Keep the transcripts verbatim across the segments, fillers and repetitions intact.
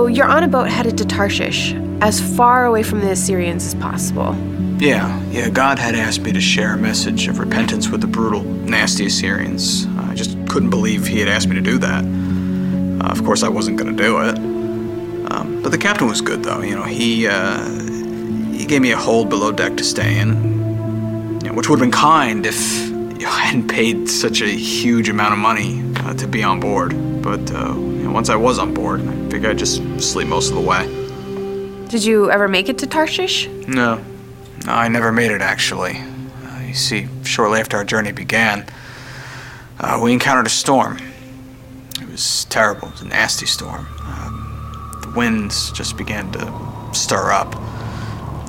So you're on a boat headed to Tarshish, as far away from the Assyrians as possible. Yeah, yeah, God had asked me to share a message of repentance with the brutal, nasty Assyrians. I just couldn't believe he had asked me to do that. Uh, of course, I wasn't going to do it. Um, but the captain was good, though. You know, he uh, he gave me a hold below deck to stay in, you know, which would have been kind if you know, I hadn't paid such a huge amount of money uh, to be on board. But uh, you know, once I was on board, I figured I'd just sleep most of the way. Did you ever make it to Tarshish? No. No, I never made it, actually. Uh, you see, shortly after our journey began, uh, we encountered a storm. It was terrible. It was a nasty storm. Um, the winds just began to stir up.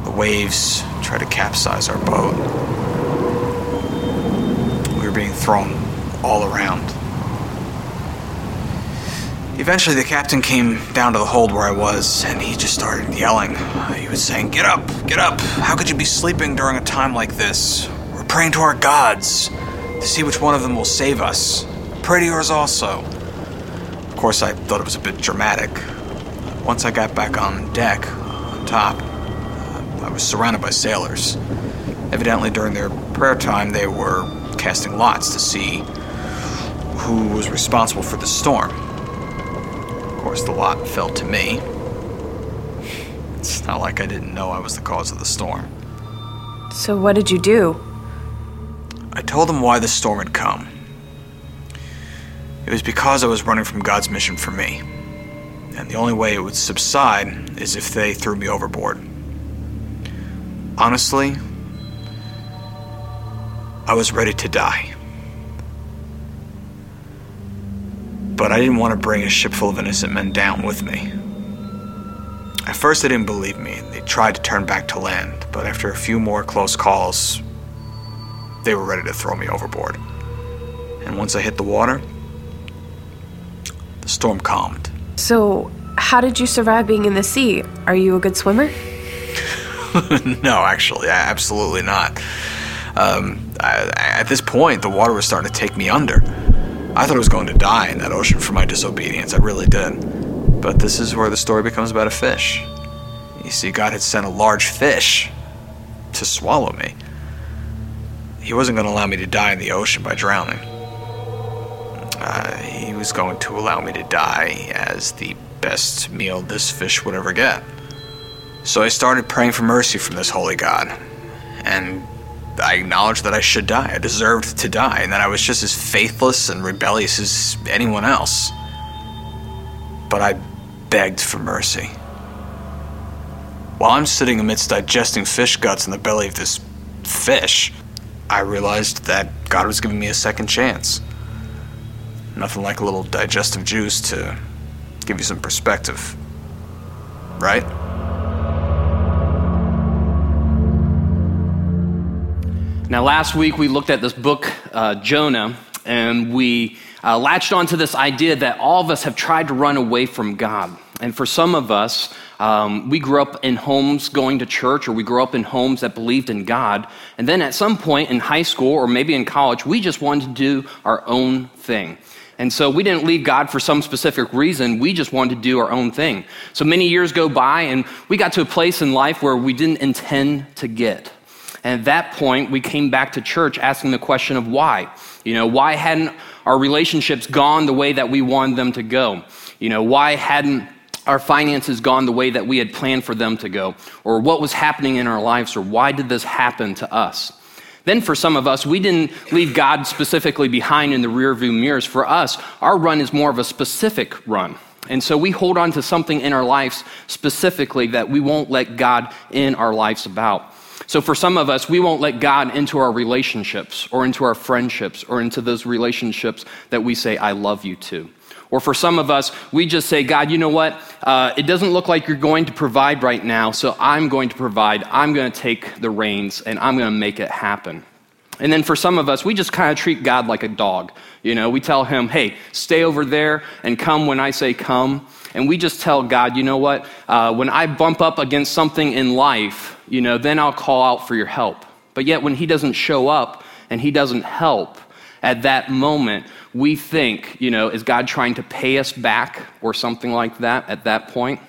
The waves tried to capsize our boat. We were being thrown all around. Eventually, the captain came down to the hold where I was, and he just started yelling. He was saying, "Get up! Get up! How could you be sleeping during a time like this? We're praying to our gods to see which one of them will save us. Pray to yours also." Of course, I thought it was a bit dramatic. Once I got back on deck, on top, I was surrounded by sailors. Evidently, during their prayer time, they were casting lots to see who was responsible for the storm. Of course, the lot fell to me. It's not like I didn't know I was the cause of the storm. So what did you do? I told them why the storm had come. It was because I was running from God's mission for me. And the only way it would subside is if they threw me overboard. Honestly, I was ready to die. But I didn't want to bring a ship full of innocent men down with me. At first, they didn't believe me. They tried to turn back to land, but after a few more close calls, they were ready to throw me overboard. And once I hit the water, the storm calmed. So, how did you survive being in the sea? Are you a good swimmer? No, actually, absolutely not. Um, I, at this point, the water was starting to take me under. I thought I was going to die in that ocean for my disobedience. I really did. But this is where the story becomes about a fish. You see, God had sent a large fish to swallow me. He wasn't going to allow me to die in the ocean by drowning. Uh, he was going to allow me to die as the best meal this fish would ever get. So I started praying for mercy from this holy God. And I acknowledged that I should die. I deserved to die, and that I was just as faithless and rebellious as anyone else. But I begged for mercy. While I'm sitting amidst digesting fish guts in the belly of this fish, I realized that God was giving me a second chance. Nothing like a little digestive juice to give you some perspective, right? Now, last week we looked at this book, uh, Jonah, and we uh, latched onto this idea that all of us have tried to run away from God. And for some of us, um, we grew up in homes going to church, or we grew up in homes that believed in God. And then at some point in high school, or maybe in college, we just wanted to do our own thing. And so we didn't leave God for some specific reason. We just wanted to do our own thing. So many years go by, and we got to a place in life where we didn't intend to get. And at that point, we came back to church asking the question of why. You know, why hadn't our relationships gone the way that we wanted them to go? You know, why hadn't our finances gone the way that we had planned for them to go? Or what was happening in our lives? Or why did this happen to us? Then for some of us, we didn't leave God specifically behind in the rearview mirrors. For us, our run is more of a specific run. And so we hold on to something in our lives specifically that we won't let God in our lives about. So for some of us, we won't let God into our relationships or into our friendships or into those relationships that we say, I love you to. Or for some of us, we just say, God, you know what? Uh, it doesn't look like you're going to provide right now, so I'm going to provide. I'm going to take the reins, and I'm going to make it happen. And then for some of us, we just kind of treat God like a dog. You know, we tell him, hey, stay over there and come when I say come. And we just tell God, you know what, uh, when I bump up against something in life, you know, then I'll call out for your help. But yet when he doesn't show up and he doesn't help, at that moment, we think, you know, is God trying to pay us back or something like that at that point?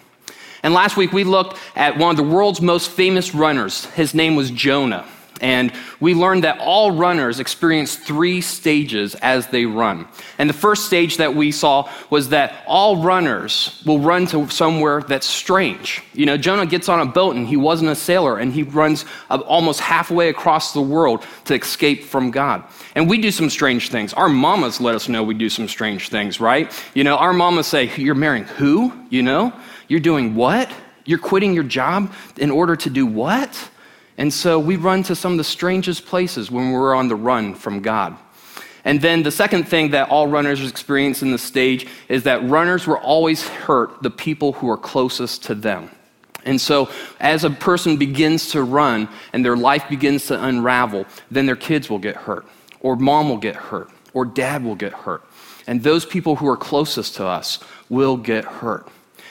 And last week, we looked at one of the world's most famous runners. His name was Jonah. And we learned that all runners experience three stages as they run. And the first stage that we saw was that all runners will run to somewhere that's strange. You know, Jonah gets on a boat and he wasn't a sailor, and he runs almost halfway across the world to escape from God. And we do some strange things. Our mamas let us know we do some strange things, right? You know, our mamas say, "You're marrying who? You know, you're doing what? You're quitting your job in order to do what?" And so we run to some of the strangest places when we're on the run from God. And then the second thing that all runners experience in this stage is that runners will always hurt the people who are closest to them. And so as a person begins to run and their life begins to unravel, then their kids will get hurt, or mom will get hurt, or dad will get hurt. And those people who are closest to us will get hurt.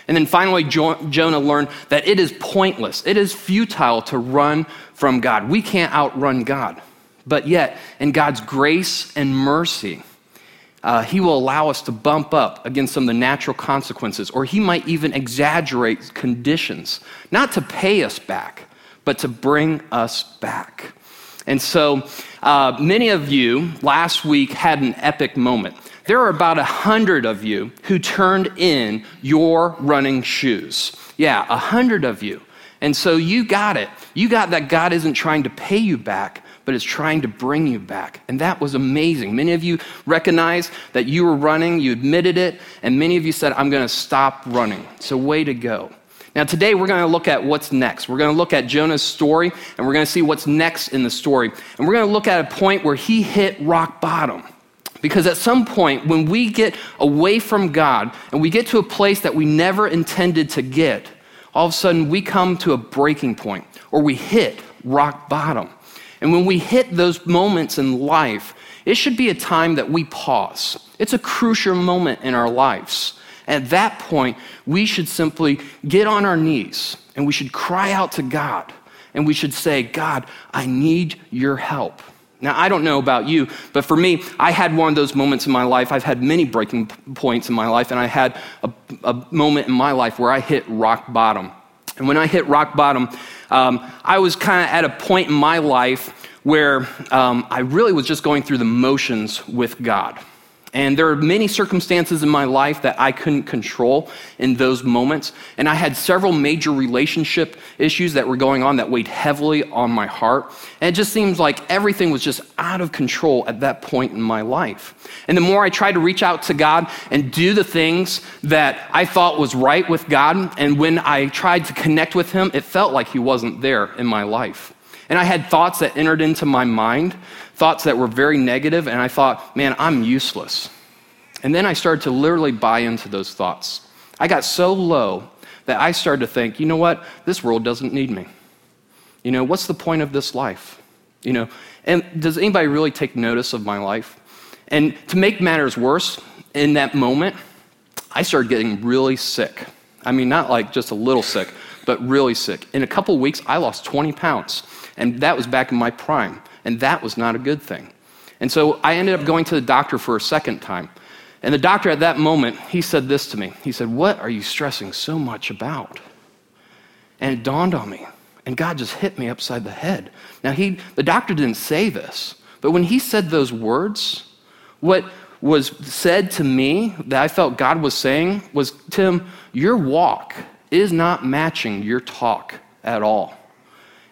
And then finally, Jonah learned that it is pointless, it is futile to run from God. We can't outrun God. But yet, in God's grace and mercy, uh, he will allow us to bump up against some of the natural consequences, or he might even exaggerate conditions, not to pay us back, but to bring us back. And so uh, many of you last week had an epic moment. There are about a hundred of you who turned in your running shoes. Yeah, a hundred of you. And so you got it. You got that God isn't trying to pay you back, but is trying to bring you back. And that was amazing. Many of you recognized that you were running, you admitted it, and many of you said, "I'm going to stop running." So way to go. Now today we're going to look at what's next. We're going to look at Jonah's story, and we're going to see what's next in the story. And we're going to look at a point where he hit rock bottom. Because at some point, when we get away from God and we get to a place that we never intended to get, all of a sudden we come to a breaking point, or we hit rock bottom. And when we hit those moments in life, it should be a time that we pause. It's a crucial moment in our lives. At that point, we should simply get on our knees and we should cry out to God. And we should say, "God, I need your help." Now, I don't know about you, but for me, I had one of those moments in my life. I've had many breaking points in my life, and I had a, a moment in my life where I hit rock bottom. And when I hit rock bottom, um, I was kind of at a point in my life where um, I really was just going through the motions with God. And there are many circumstances in my life that I couldn't control in those moments. And I had several major relationship issues that were going on that weighed heavily on my heart. And it just seems like everything was just out of control at that point in my life. And the more I tried to reach out to God and do the things that I thought was right with God, and when I tried to connect with him, it felt like he wasn't there in my life. And I had thoughts that entered into my mind, thoughts that were very negative, and I thought, man, I'm useless. And then I started to literally buy into those thoughts. I got so low that I started to think, you know what? This world doesn't need me. You know, what's the point of this life? You know, and does anybody really take notice of my life? And to make matters worse, in that moment, I started getting really sick. I mean, not like just a little sick, but really sick. In a couple weeks, I lost twenty pounds. And that was back in my prime. And that was not a good thing. And so I ended up going to the doctor for a second time. And the doctor at that moment, he said this to me. He said, "What are you stressing so much about?" And it dawned on me. And God just hit me upside the head. Now, he, the doctor didn't say this. But when he said those words, what was said to me that I felt God was saying was, "Tim, your walk is not matching your talk at all."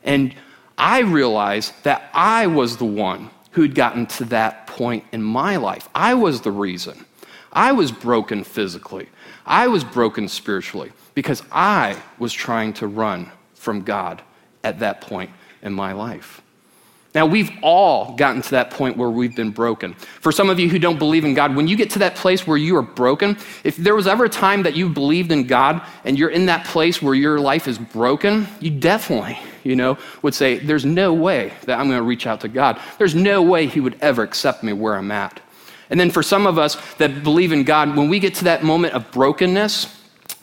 And I realized that I was the one who'd gotten to that point in my life. I was the reason. I was broken physically. I was broken spiritually because I was trying to run from God at that point in my life. Now, we've all gotten to that point where we've been broken. For some of you who don't believe in God, when you get to that place where you are broken, if there was ever a time that you believed in God and you're in that place where your life is broken, you definitely, you know, would say, "There's no way that I'm going to reach out to God. There's no way he would ever accept me where I'm at." And then for some of us that believe in God, when we get to that moment of brokenness,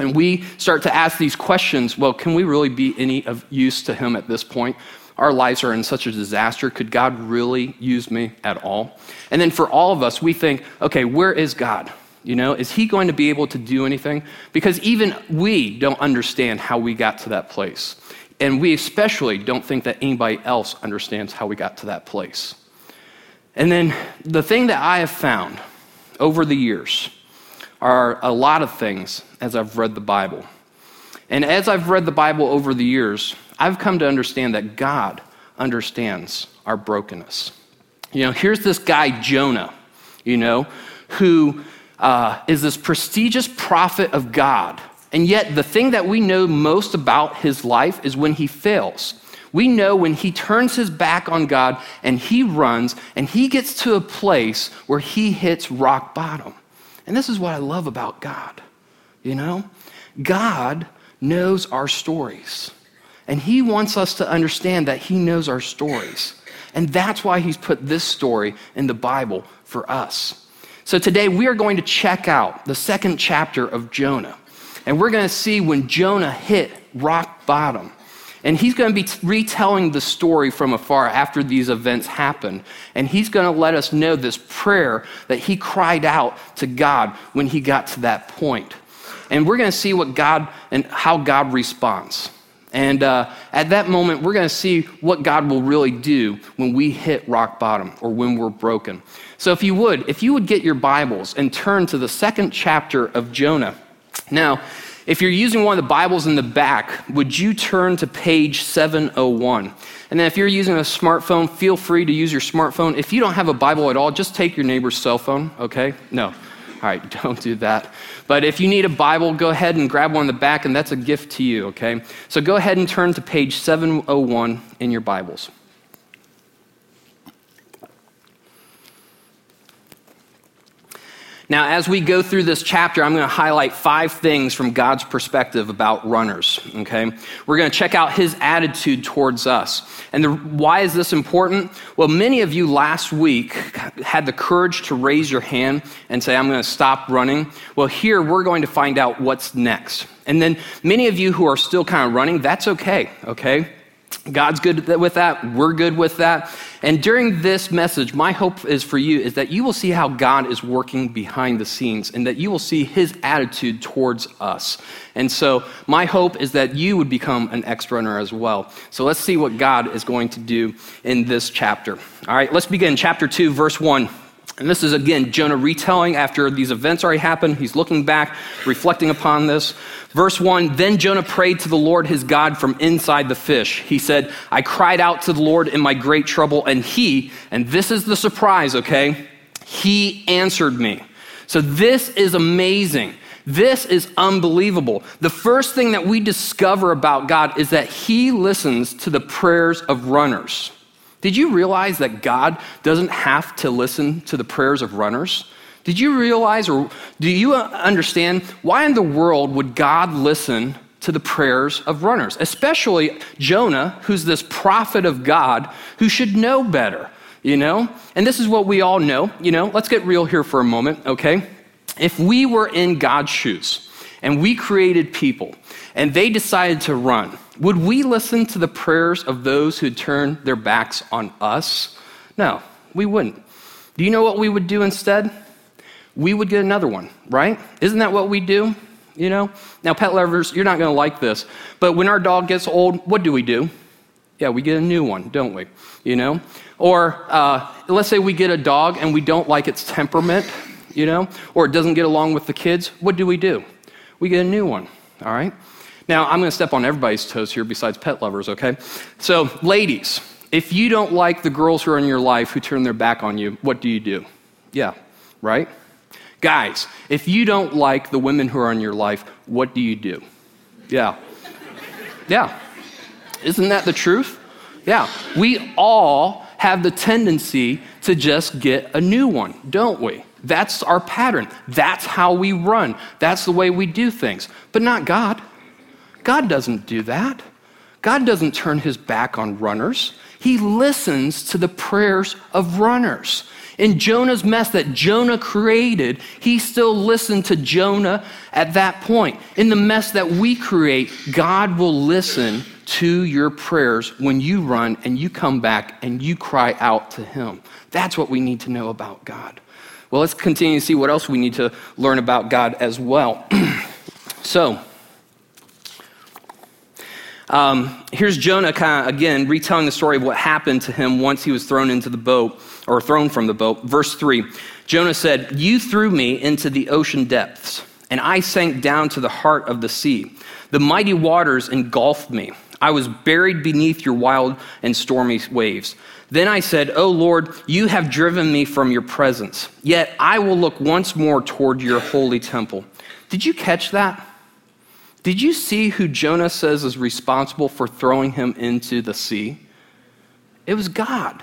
and we start to ask these questions, well, can we really be any of use to him at this point? Our lives are in such a disaster. Could God really use me at all? And then for all of us, we think, okay, where is God? You know, is he going to be able to do anything? Because even we don't understand how we got to that place. And we especially don't think that anybody else understands how we got to that place. And then the thing that I have found over the years are a lot of things as I've read the Bible. And as I've read the Bible over the years, I've come to understand that God understands our brokenness. You know, here's this guy, Jonah, you know, who... Uh, is this prestigious prophet of God. And yet the thing that we know most about his life is when he fails. We know when he turns his back on God and he runs and he gets to a place where he hits rock bottom. And this is what I love about God, you know? God knows our stories. And he wants us to understand that he knows our stories. And that's why he's put this story in the Bible for us. So today we are going to check out the second chapter of Jonah. And we're going to see when Jonah hit rock bottom. And he's going to be retelling the story from afar after these events happened. And he's going to let us know this prayer that he cried out to God when he got to that point. And we're going to see what God and how God responds. And uh, at that moment, we're going to see what God will really do when we hit rock bottom or when we're broken. So if you would, if you would get your Bibles and turn to the second chapter of Jonah. Now, if you're using one of the Bibles in the back, would you turn to page seven oh one? And then if you're using a smartphone, feel free to use your smartphone. If you don't have a Bible at all, just take your neighbor's cell phone, okay? No. All right, don't do that. But if you need a Bible, go ahead and grab one in the back, and that's a gift to you, okay? So go ahead and turn to page seven oh one in your Bibles. Now, as we go through this chapter, I'm going to highlight five things from God's perspective about runners, okay? We're going to check out his attitude towards us. And the, why is this important? Well, many of you last week had the courage to raise your hand and say, I'm going to stop running. Well, here we're going to find out what's next. And then many of you who are still kind of running, that's okay, okay? God's good with that. We're good with that. And during this message, my hope is for you is that you will see how God is working behind the scenes and that you will see his attitude towards us. And so my hope is that you would become an ex-runner as well. So let's see what God is going to do in this chapter. All right, let's begin chapter two, verse one. And this is, again, Jonah retelling after these events already happened. He's looking back, reflecting upon this. Verse one, then Jonah prayed to the Lord his God from inside the fish. He said, I cried out to the Lord in my great trouble, and he, and this is the surprise, okay, he answered me. So this is amazing. This is unbelievable. The first thing that we discover about God is that he listens to the prayers of runners. Did you realize that God doesn't have to listen to the prayers of runners? Did you realize or do you understand why in the world would God listen to the prayers of runners? Especially Jonah, who's this prophet of God who should know better, you know? And this is what we all know, you know? Let's get real here for a moment, okay? If we were in God's shoes and we created people and they decided to run, would we listen to the prayers of those who turn their backs on us? No, we wouldn't. Do you know what we would do instead? We would get another one, right? Isn't that what we do? You know? Now, pet lovers, you're not going to like this, but when our dog gets old, what do we do? Yeah, we get a new one, don't we? You know? Or uh, let's say we get a dog and we don't like its temperament, you know? Or it doesn't get along with the kids. What do we do? We get a new one, all right? Now, I'm going to step on everybody's toes here besides pet lovers, okay? So, ladies, if you don't like the girls who are in your life who turn their back on you, what do you do? Yeah, right? Guys, if you don't like the women who are in your life, what do you do? Yeah. Yeah. Isn't that the truth? Yeah. We all have the tendency to just get a new one, don't we? That's our pattern. That's how we run. That's the way we do things. But not God. God doesn't do that. God doesn't turn his back on runners. He listens to the prayers of runners. In Jonah's mess that Jonah created, he still listened to Jonah at that point. In the mess that we create, God will listen to your prayers when you run and you come back and you cry out to him. That's what we need to know about God. Well, let's continue to see what else we need to learn about God as well. So, um, here's Jonah kind of, again, retelling the story of what happened to him once he was thrown into the boat, or thrown from the boat. Verse three, Jonah said, "You threw me into the ocean depths, and I sank down to the heart of the sea. The mighty waters engulfed me. I was buried beneath your wild and stormy waves. Then I said, O Lord, you have driven me from your presence. Yet I will look once more toward your holy temple." Did you catch that? Did you see who Jonah says is responsible for throwing him into the sea? It was God.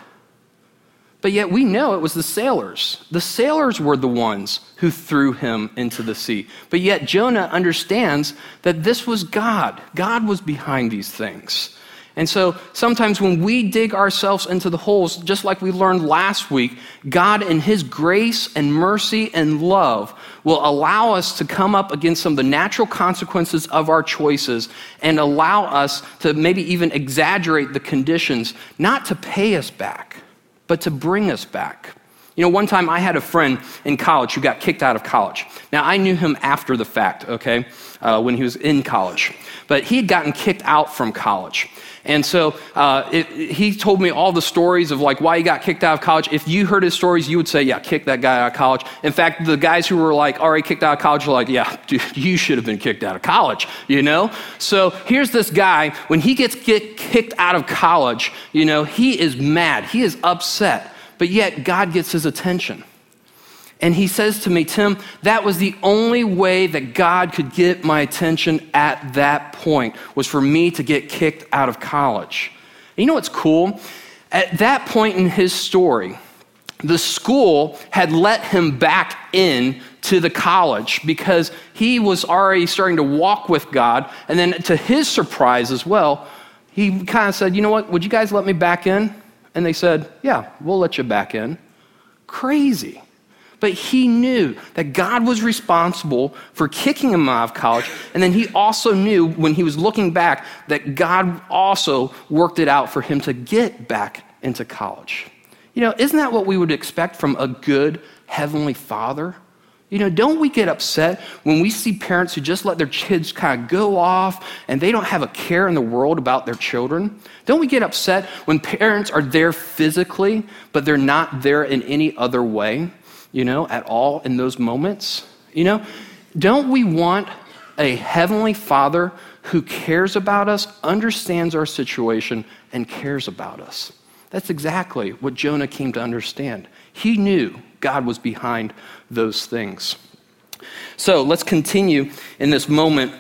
But yet we know it was the sailors. The sailors were the ones who threw him into the sea. But yet Jonah understands that this was God. God was behind these things. And so sometimes when we dig ourselves into the holes, just like we learned last week, God in his grace and mercy and love will allow us to come up against some of the natural consequences of our choices and allow us to maybe even exaggerate the conditions, not to pay us back, but to bring us back. You know, one time I had a friend in college who got kicked out of college. Now, I knew him after the fact, okay, uh, when he was in college. But he had gotten kicked out from college. And so uh, it, it, he told me all the stories of like why he got kicked out of college. If you heard his stories, you would say, yeah, kick that guy out of college. In fact, the guys who were like already kicked out of college were like, yeah, dude, you should have been kicked out of college, you know? So here's this guy, when he gets get kicked out of college, you know, he is mad, he is upset, but yet God gets his attention. And he says to me, Tim, that was the only way that God could get my attention at that point, was for me to get kicked out of college. And you know what's cool? At that point in his story, the school had let him back in to the college because he was already starting to walk with God. And then to his surprise as well, he kind of said, you know what, would you guys let me back in? And they said, yeah, we'll let you back in. Crazy. But he knew that God was responsible for kicking him out of college, and then he also knew when he was looking back that God also worked it out for him to get back into college. You know, isn't that what we would expect from a good heavenly father? You know, don't we get upset when we see parents who just let their kids kind of go off and they don't have a care in the world about their children? Don't we get upset when parents are there physically, but they're not there in any other way, you know, at all in those moments? You know, don't we want a heavenly father who cares about us, understands our situation, and cares about us? That's exactly what Jonah came to understand. He knew God was behind those things. So let's continue in this moment.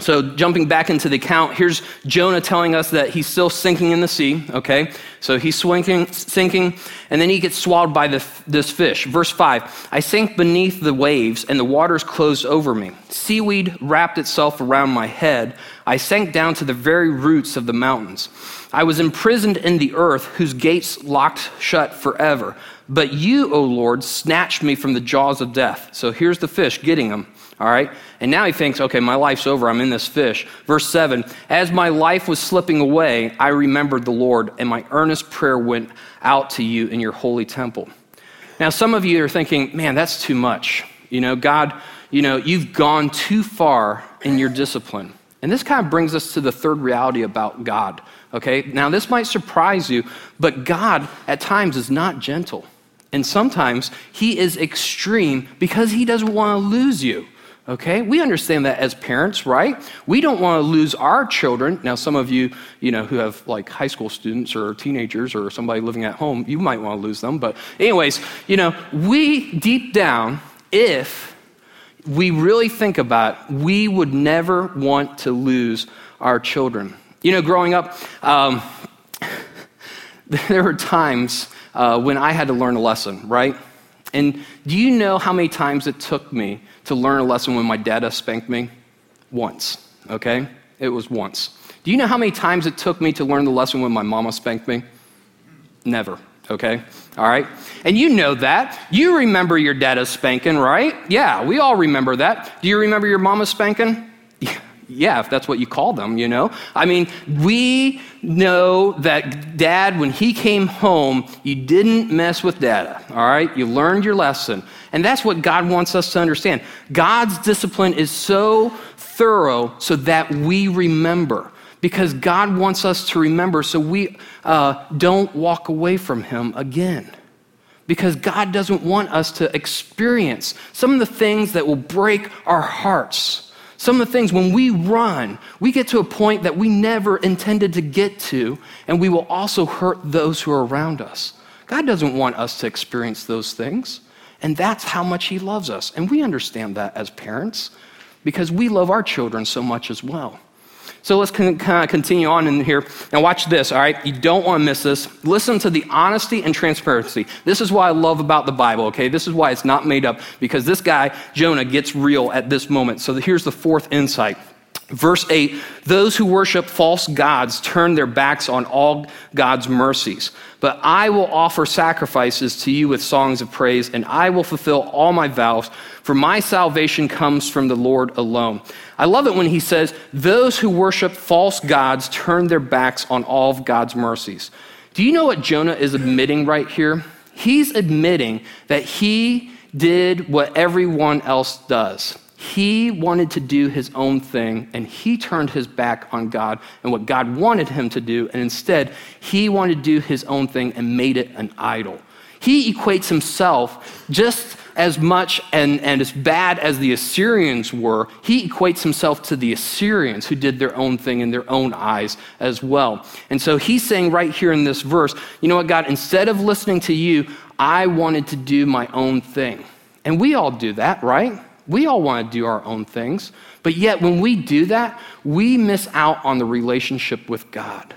So jumping back into the account, here's Jonah telling us that he's still sinking in the sea, okay? So he's sinking, sinking, and then he gets swallowed by the, this fish. Verse five, I sank beneath the waves, and the waters closed over me. Seaweed wrapped itself around my head. I sank down to the very roots of the mountains. I was imprisoned in the earth, whose gates locked shut forever. But you, O Lord, snatched me from the jaws of death. So here's the fish getting him. All right, and now he thinks, okay, my life's over, I'm in this fish. Verse seven, as my life was slipping away, I remembered the Lord, and my earnest prayer went out to you in your holy temple. Now, some of you are thinking, man, that's too much. You know, God, you know, you've gone too far in your discipline. And this kind of brings us to the third reality about God, okay? Now, this might surprise you, but God at times is not gentle. And sometimes he is extreme because he doesn't want to lose you. Okay, we understand that as parents, right? We don't want to lose our children. Now, some of you, you know, who have like high school students or teenagers or somebody living at home, you might want to lose them. But anyways, you know, we deep down, if we really think about it, we would never want to lose our children. You know, growing up, um, there were times uh, when I had to learn a lesson, right? And do you know how many times it took me to learn a lesson when my dad spanked me? Once, okay? It was once. Do you know how many times it took me to learn the lesson when my mama spanked me? Never, okay? All right? And you know that. You remember your dad spanking, right? Yeah, we all remember that. Do you remember your mama spanking? yeah, if that's what you call them, you know. I mean, we know that Dad, when he came home, you didn't mess with data, all right? You learned your lesson. And that's what God wants us to understand. God's discipline is so thorough so that we remember, because God wants us to remember so we uh, don't walk away from him again. Because God doesn't want us to experience some of the things that will break our hearts. Some of the things when we run, we get to a point that we never intended to get to, and we will also hurt those who are around us. God doesn't want us to experience those things, and that's how much he loves us. And we understand that as parents because we love our children so much as well. So let's con- kind of continue on in here. Now watch this, all right? You don't want to miss this. Listen to the honesty and transparency. This is what I love about the Bible, okay? This is why it's not made up, because this guy, Jonah, gets real at this moment. So here's the fourth insight. Verse eight, those who worship false gods turn their backs on all God's mercies. But I will offer sacrifices to you with songs of praise, and I will fulfill all my vows, for my salvation comes from the Lord alone. I love it when he says, those who worship false gods turn their backs on all of God's mercies. Do you know what Jonah is admitting right here? He's admitting that he did what everyone else does. He wanted to do his own thing, and he turned his back on God and what God wanted him to do, and instead, he wanted to do his own thing and made it an idol. He equates himself just as much and, and as bad as the Assyrians were. He equates himself to the Assyrians who did their own thing in their own eyes as well. And so he's saying right here in this verse, you know what, God, instead of listening to you, I wanted to do my own thing. And we all do that, right? We all want to do our own things, but yet when we do that, we miss out on the relationship with God.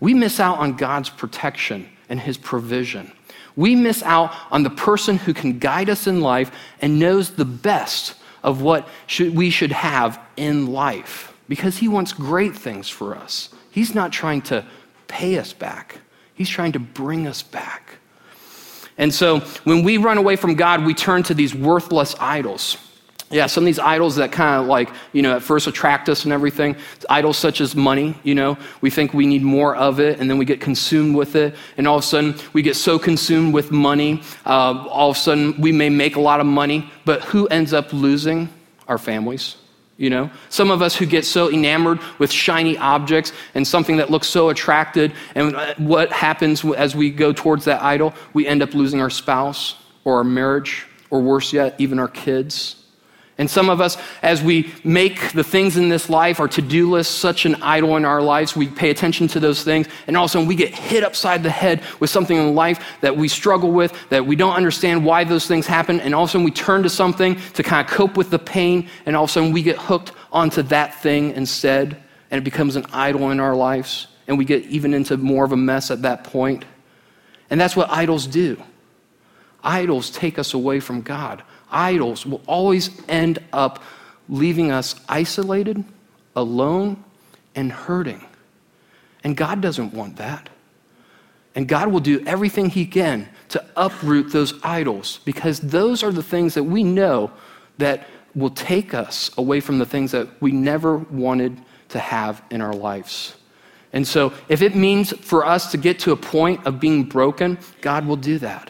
We miss out on God's protection and his provision. We miss out on the person who can guide us in life and knows the best of what should, we should have in life, because he wants great things for us. He's not trying to pay us back. He's trying to bring us back. And so when we run away from God, we turn to these worthless idols. Yeah, some of these idols that kind of like, you know, at first attract us and everything. Idols such as money, you know. We think we need more of it, and then we get consumed with it. And all of a sudden, we get so consumed with money. Uh, all of a sudden, we may make a lot of money, but who ends up losing? Our families. You know, some of us who get so enamored with shiny objects and something that looks so attractive, and what happens as we go towards that idol, we end up losing our spouse or our marriage, or worse yet, even our kids. And some of us, as we make the things in this life, our to-do list, such an idol in our lives, we pay attention to those things, and all of a sudden we get hit upside the head with something in life that we struggle with, that we don't understand why those things happen, and all of a sudden we turn to something to kind of cope with the pain, and all of a sudden we get hooked onto that thing instead, and it becomes an idol in our lives, and we get even into more of a mess at that point. And that's what idols do. Idols take us away from God. Idols will always end up leaving us isolated, alone, and hurting. And God doesn't want that. And God will do everything he can to uproot those idols, because those are the things that we know that will take us away from the things that we never wanted to have in our lives. And so if it means for us to get to a point of being broken, God will do that.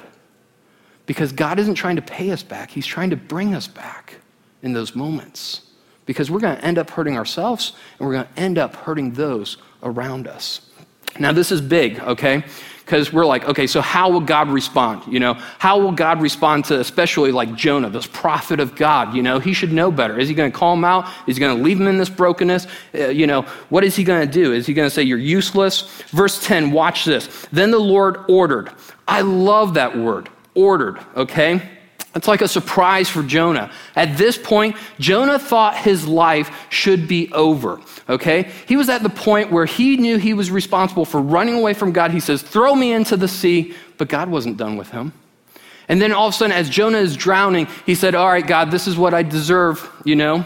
Because God isn't trying to pay us back. He's trying to bring us back in those moments. Because we're going to end up hurting ourselves, and we're going to end up hurting those around us. Now, this is big, okay? Because we're like, okay, so how will God respond? You know, how will God respond to especially like Jonah, this prophet of God? You know, he should know better. Is he going to call him out? Is he going to leave him in this brokenness? Uh, you know, what is he going to do? Is he going to say, you're useless? Verse ten, watch this. Then the Lord ordered. I love that word. Ordered, okay? It's like a surprise for Jonah. At this point, Jonah thought his life should be over, okay? He was at the point where he knew he was responsible for running away from God. He says, throw me into the sea, but God wasn't done with him. And then all of a sudden, as Jonah is drowning, he said, all right, God, this is what I deserve, you know?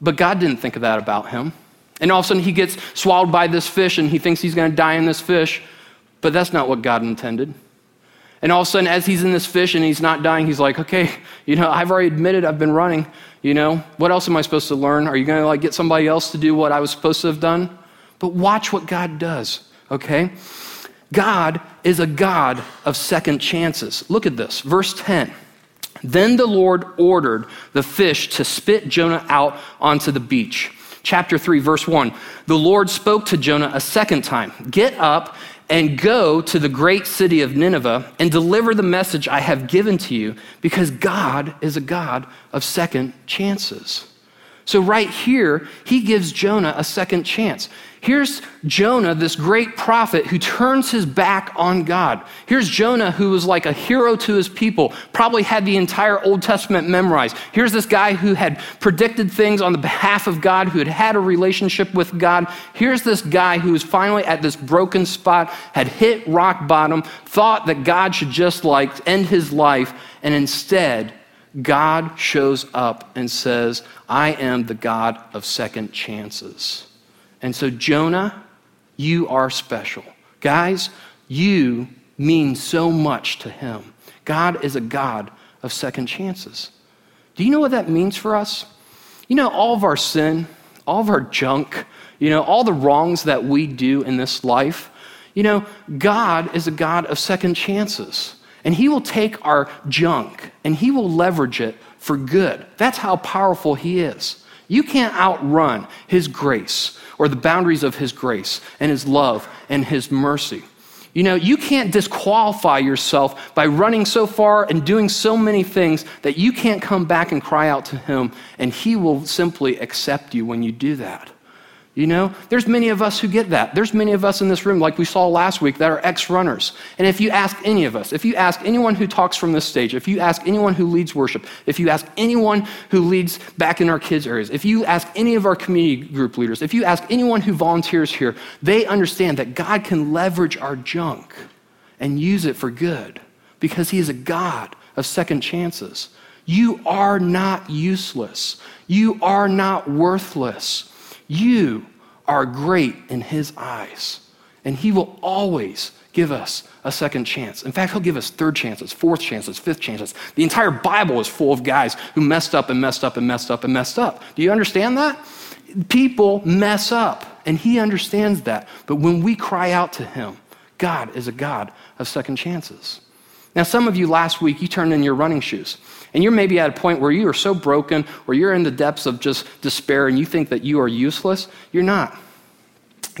But God didn't think of that about him. And all of a sudden, he gets swallowed by this fish, and he thinks he's going to die in this fish, but that's not what God intended. And all of a sudden, as he's in this fish and he's not dying, he's like, okay, you know, I've already admitted I've been running. You know, what else am I supposed to learn? Are you going to like get somebody else to do what I was supposed to have done? But watch what God does, okay? God is a God of second chances. Look at this, verse ten. Then the Lord ordered the fish to spit Jonah out onto the beach. Chapter three, verse one. The Lord spoke to Jonah a second time. Get up and go to the great city of Nineveh and deliver the message I have given to you, because God is a God of second chances. So right here, he gives Jonah a second chance. Here's Jonah, this great prophet who turns his back on God. Here's Jonah who was like a hero to his people, probably had the entire Old Testament memorized. Here's this guy who had predicted things on the behalf of God, who had had a relationship with God. Here's this guy who was finally at this broken spot, had hit rock bottom, thought that God should just like end his life, and instead, God shows up and says, I am the God of second chances. And so Jonah, you are special. Guys, you mean so much to him. God is a God of second chances. Do you know what that means for us? You know, all of our sin, all of our junk, you know, all the wrongs that we do in this life, you know, God is a God of second chances. And he will take our junk and he will leverage it for good. That's how powerful he is. You can't outrun his grace or the boundaries of his grace and his love and his mercy. You know, you can't disqualify yourself by running so far and doing so many things that you can't come back and cry out to him, and he will simply accept you when you do that. You know, there's many of us who get that. There's many of us in this room, like we saw last week, that are ex-runners. And if you ask any of us, if you ask anyone who talks from this stage, if you ask anyone who leads worship, if you ask anyone who leads back in our kids' areas, if you ask any of our community group leaders, if you ask anyone who volunteers here, they understand that God can leverage our junk and use it for good because he is a God of second chances. You are not useless. You are not worthless. You are great in his eyes, and he will always give us a second chance. In fact, he'll give us third chances, fourth chances, fifth chances. The entire Bible is full of guys who messed up and messed up and messed up and messed up. Do you understand that? People mess up, and he understands that. But when we cry out to him, God is a God of second chances. Now, some of you last week, you turned in your running shoes. And you're maybe at a point where you are so broken or you're in the depths of just despair and you think that you are useless. You're not.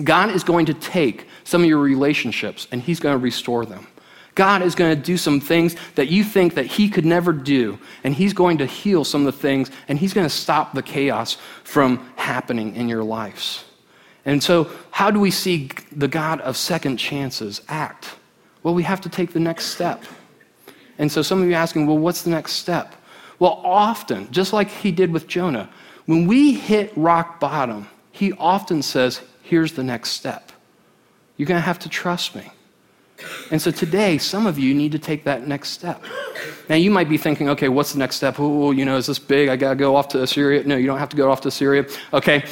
God is going to take some of your relationships and he's going to restore them. God is going to do some things that you think that he could never do, and he's going to heal some of the things, and he's going to stop the chaos from happening in your lives. And so how do we see the God of second chances act? Well, we have to take the next step. And so some of you are asking, well, what's the next step? Well, often, just like he did with Jonah, when we hit rock bottom, he often says, here's the next step. You're going to have to trust me. And so today, some of you need to take that next step. Now, you might be thinking, okay, what's the next step? Oh, you know, is this big? I got to go off to Assyria. No, you don't have to go off to Assyria. Okay.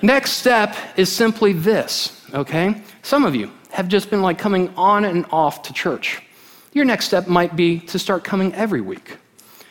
Next step is simply this, okay? Some of you have just been like coming on and off to church. Your next step might be to start coming every week.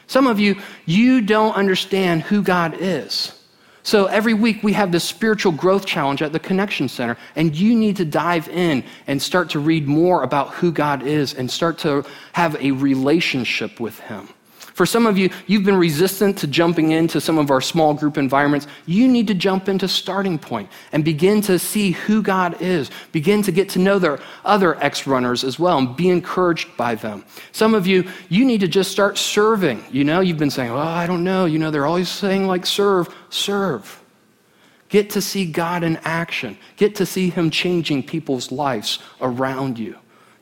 Some of you, you don't understand who God is. So every week we have this spiritual growth challenge at the Connection Center, and you need to dive in and start to read more about who God is and start to have a relationship with him. For some of you, you've been resistant to jumping into some of our small group environments. You need to jump into Starting Point and begin to see who God is. Begin to get to know their other ex-runners as well and be encouraged by them. Some of you, you need to just start serving. You know, you've been saying, well, I don't know. You know, they're always saying like serve, serve. Get to see God in action. Get to see him changing people's lives around you.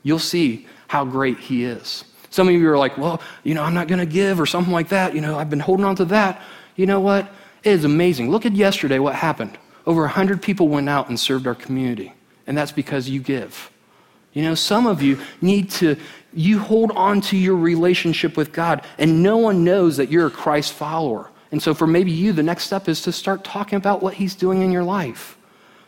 You'll see how great he is. Some of you are like, well, you know, I'm not going to give or something like that. You know, I've been holding on to that. You know what? It is amazing. Look at yesterday what happened. Over one hundred people went out and served our community, and that's because you give. You know, some of you need to, you hold on to your relationship with God, and no one knows that you're a Christ follower. And so for maybe you, the next step is to start talking about what he's doing in your life.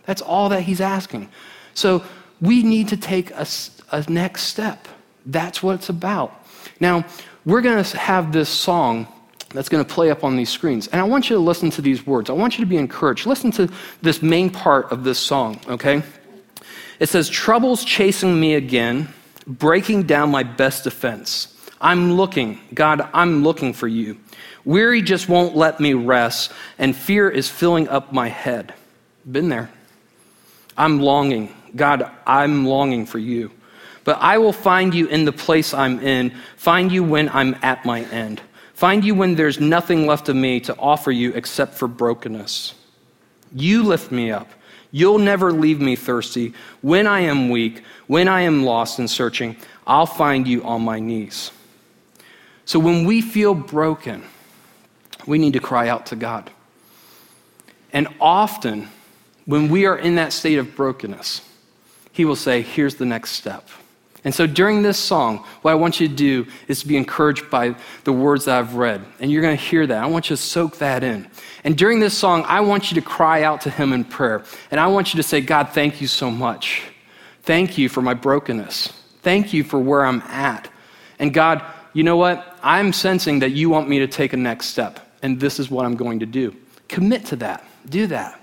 That's all that he's asking. So we need to take a, a next step. That's what it's about. Now, we're going to have this song that's going to play up on these screens. And I want you to listen to these words. I want you to be encouraged. Listen to this main part of this song, okay? It says, "Trouble's chasing me again, breaking down my best defense. I'm looking. God, I'm looking for you. Weary just won't let me rest, and fear is filling up my head." Been there. "I'm longing. God, I'm longing for you. But I will find you in the place I'm in, find you when I'm at my end. Find you when there's nothing left of me to offer you except for brokenness. You lift me up. You'll never leave me thirsty. When I am weak, when I am lost and searching, I'll find you on my knees." So when we feel broken, we need to cry out to God. And often, when we are in that state of brokenness, he will say, "Here's the next step." And so during this song, what I want you to do is to be encouraged by the words that I've read. And you're going to hear that. I want you to soak that in. And during this song, I want you to cry out to him in prayer. And I want you to say, "God, thank you so much. Thank you for my brokenness. Thank you for where I'm at. And God, you know what? I'm sensing that you want me to take a next step. And this is what I'm going to do." Commit to that. Do that.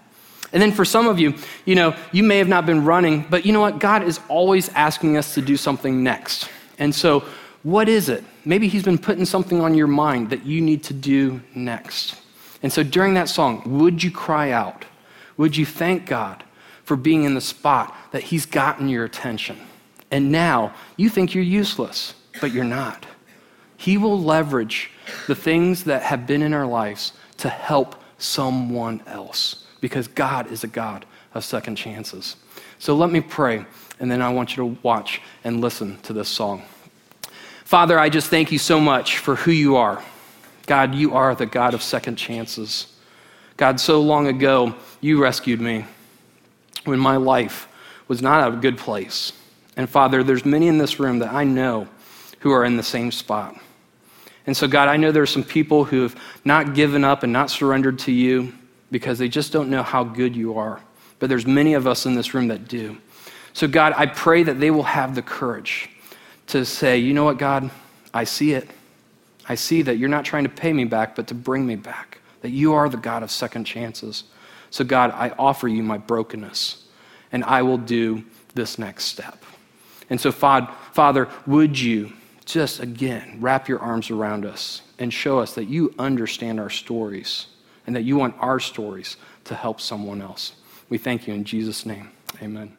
And then for some of you, you know, you may have not been running, but you know what? God is always asking us to do something next. And so what is it? Maybe he's been putting something on your mind that you need to do next. And so during that song, would you cry out? Would you thank God for being in the spot that he's gotten your attention? And now you think you're useless, but you're not. He will leverage the things that have been in our lives to help someone else, because God is a God of second chances. So let me pray, and then I want you to watch and listen to this song. Father, I just thank you so much for who you are. God, you are the God of second chances. God, so long ago, you rescued me when my life was not a good place. And Father, there's many in this room that I know who are in the same spot. And so God, I know there are some people who have not given up and not surrendered to you, because they just don't know how good you are. But there's many of us in this room that do. So God, I pray that they will have the courage to say, "You know what, God, I see it. I see that you're not trying to pay me back, but to bring me back, that you are the God of second chances. So God, I offer you my brokenness, and I will do this next step." And so Father, would you just again wrap your arms around us and show us that you understand our stories, and that you want our stories to help someone else. We thank you in Jesus' name. Amen.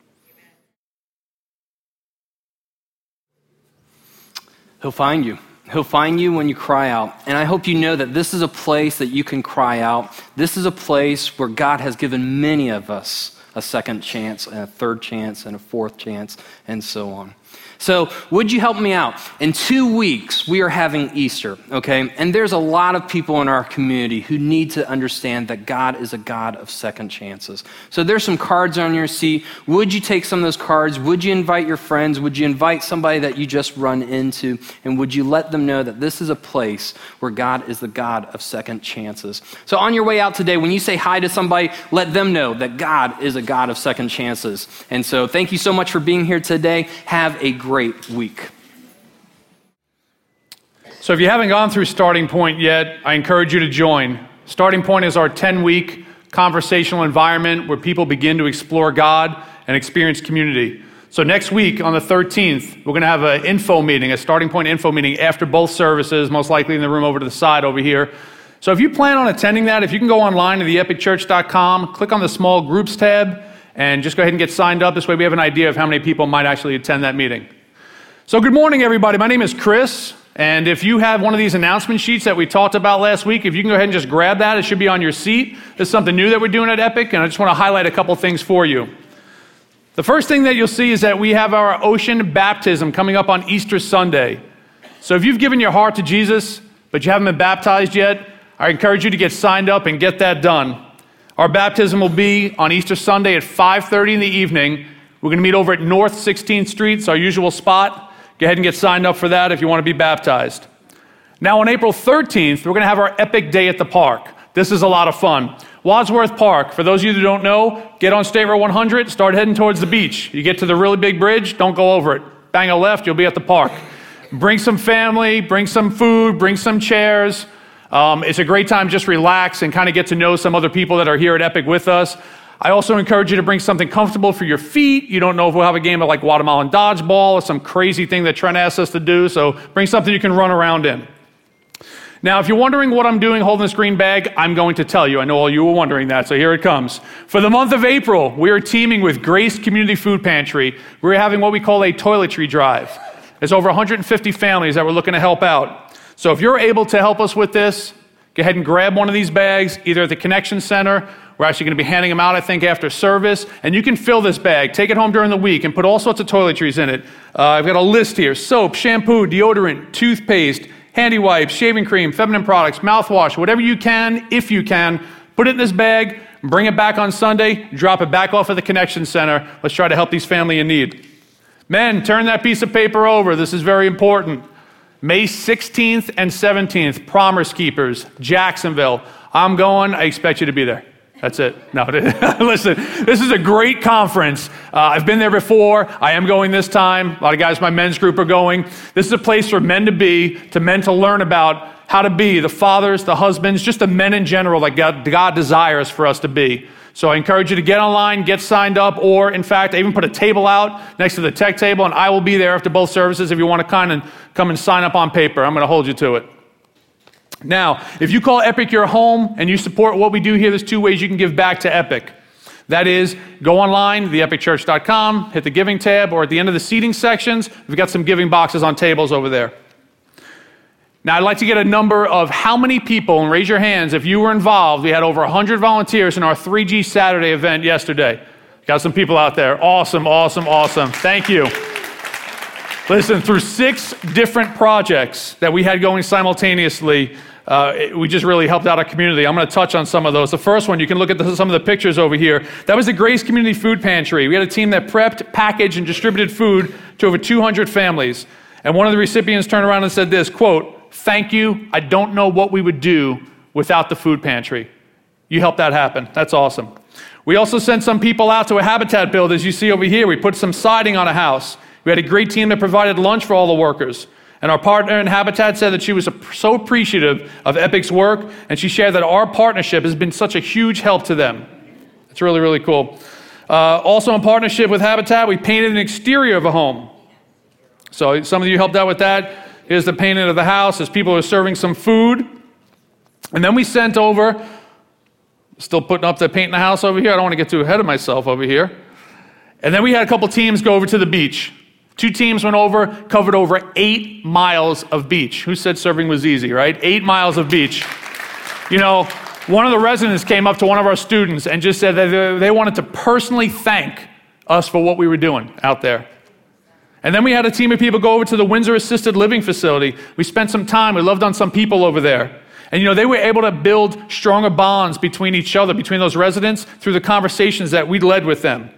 He'll find you. He'll find you when you cry out. And I hope you know that this is a place that you can cry out. This is a place where God has given many of us a second chance and a third chance and a fourth chance and so on. So would you help me out? In two weeks, we are having Easter, okay? And there's a lot of people in our community who need to understand that God is a God of second chances. So there's some cards on your seat. Would you take some of those cards? Would you invite your friends? Would you invite somebody that you just run into? And would you let them know that this is a place where God is the God of second chances? So on your way out today, when you say hi to somebody, let them know that God is a God of second chances. And so thank you so much for being here today. Have a great week. So if you haven't gone through Starting Point yet, I encourage you to join. Starting Point is our ten-week conversational environment where people begin to explore God and experience community. So next week on the thirteenth, we're going to have an info meeting, a Starting Point info meeting after both services, most likely in the room over to the side over here. So if you plan on attending that, if you can go online to the epic church dot com, click on the small groups tab, and just go ahead and get signed up. This way we have an idea of how many people might actually attend that meeting. So good morning, everybody. My name is Chris. And if you have one of these announcement sheets that we talked about last week, if you can go ahead and just grab that, it should be on your seat. This is something new that we're doing at Epic, and I just want to highlight a couple things for you. The first thing that you'll see is that we have our ocean baptism coming up on Easter Sunday. So if you've given your heart to Jesus, but you haven't been baptized yet, I encourage you to get signed up and get that done. Our baptism will be on Easter Sunday at five thirty in the evening. We're going to meet over at North sixteenth Street. It's our usual spot. Go ahead and get signed up for that if you want to be baptized. Now on April thirteenth, we're going to have our Epic Day at the park. This is a lot of fun. Wadsworth Park, for those of you who don't know, get on State Road one hundred, start heading towards the beach. You get to the really big bridge, don't go over it. Bang a left, you'll be at the park. Bring some family, bring some food, bring some chairs. Um, it's a great time, just relax and kind of get to know some other people that are here at Epic with us. I also encourage you to bring something comfortable for your feet. You don't know if we'll have a game of like Guatemalan dodgeball or some crazy thing that Trent asked us to do, so bring something you can run around in. Now, if you're wondering what I'm doing holding this green bag, I'm going to tell you. I know all you were wondering that, so here it comes. For the month of April, we are teaming with Grace Community Food Pantry. We're having what we call a toiletry drive. There's over one hundred fifty families that we're looking to help out. So if you're able to help us with this, go ahead and grab one of these bags, either at the Connection Center. We're actually going to be handing them out, I think, after service. And you can fill this bag, take it home during the week, and put all sorts of toiletries in it. Uh, I've got a list here. Soap, shampoo, deodorant, toothpaste, handy wipes, shaving cream, feminine products, mouthwash, whatever you can, if you can. Put it in this bag, bring it back on Sunday, drop it back off at the Connection Center. Let's try to help these families in need. Men, turn that piece of paper over. This is very important. May sixteenth and seventeenth, Promise Keepers, Jacksonville. I'm going. I expect you to be there. That's it. No, listen, this is a great conference. Uh, I've been there before. I am going this time. A lot of guys in my men's group are going. This is a place for men to be, to men to learn about how to be, the fathers, the husbands, just the men in general that God, God desires for us to be. So I encourage you to get online, get signed up, or in fact, I even put a table out next to the tech table, and I will be there after both services if you want to kind of come and sign up on paper. I'm going to hold you to it. Now, if you call Epic your home and you support what we do here, there's two ways you can give back to Epic. That is, go online, the epic church dot com, hit the giving tab, or at the end of the seating sections, we've got some giving boxes on tables over there. Now, I'd like to get a number of how many people, and raise your hands, if you were involved. We had over one hundred volunteers in our three G Saturday event yesterday. Got some people out there. Awesome, awesome, awesome. Thank you. Listen, through six different projects that we had going simultaneously, uh, it, we just really helped out our community. I'm going to touch on some of those. The first one, you can look at the, some of the pictures over here. That was the Grace Community Food Pantry. We had a team that prepped, packaged, and distributed food to over two hundred families. And one of the recipients turned around and said this, quote, "Thank you. I don't know what we would do without the food pantry." You helped that happen. That's awesome. We also sent some people out to a Habitat build, as you see over here. We put some siding on a house. We had a great team that provided lunch for all the workers. And our partner in Habitat said that she was so appreciative of Epic's work, and she shared that our partnership has been such a huge help to them. It's really, really cool. Uh, also in partnership with Habitat, we painted an exterior of a home. So some of you helped out with that. Here's the painting of the house as people are serving some food. And then we sent over, still putting up the paint in the house over here. I don't want to get too ahead of myself over here. And then we had a couple teams go over to the beach. Two teams went over, covered over eight miles of beach. Who said serving was easy, right? Eight miles of beach. You know, one of the residents came up to one of our students and just said that they wanted to personally thank us for what we were doing out there. And then we had a team of people go over to the Windsor Assisted Living Facility. We spent some time. We loved on some people over there. And, you know, they were able to build stronger bonds between each other, between those residents, through the conversations that we led with them.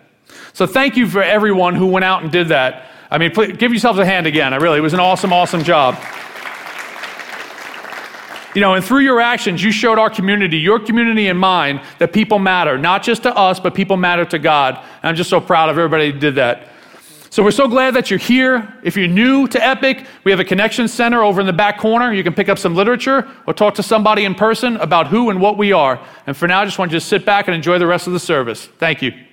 So thank you for everyone who went out and did that. I mean, please, give yourselves a hand again. I really, it was an awesome, awesome job. You know, and through your actions, you showed our community, your community and mine, that people matter, not just to us, but people matter to God. And I'm just so proud of everybody who did that. So we're so glad that you're here. If you're new to Epic, we have a Connection Center over in the back corner. You can pick up some literature or talk to somebody in person about who and what we are. And for now, I just want you to sit back and enjoy the rest of the service. Thank you.